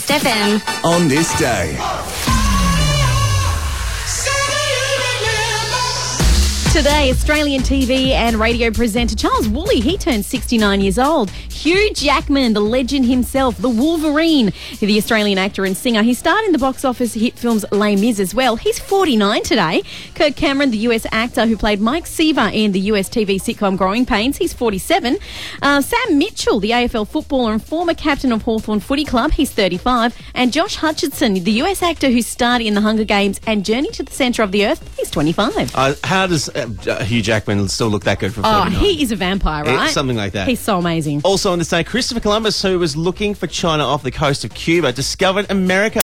Coast FM. On this day. Today, Australian TV and radio presenter Charles Woolley, he turned 69 years old. Hugh Jackman, the legend himself, the Wolverine, the Australian actor and singer. He starred in the box office hit films Les Mis as well. He's 49 today. Kirk Cameron, the US actor who played Mike Seaver in the US TV sitcom Growing Pains. He's 47. Sam Mitchell, the AFL footballer and former captain of Hawthorn Footy Club. He's 35. And Josh Hutcherson, the US actor who starred in The Hunger Games and Journey to the Centre of the Earth. He's 25. How does Hugh Jackman still look that good for 49? He is a vampire, right? Something like that. He's so amazing. Also on this day, Christopher Columbus, who was looking for China off the coast of Cuba, discovered America.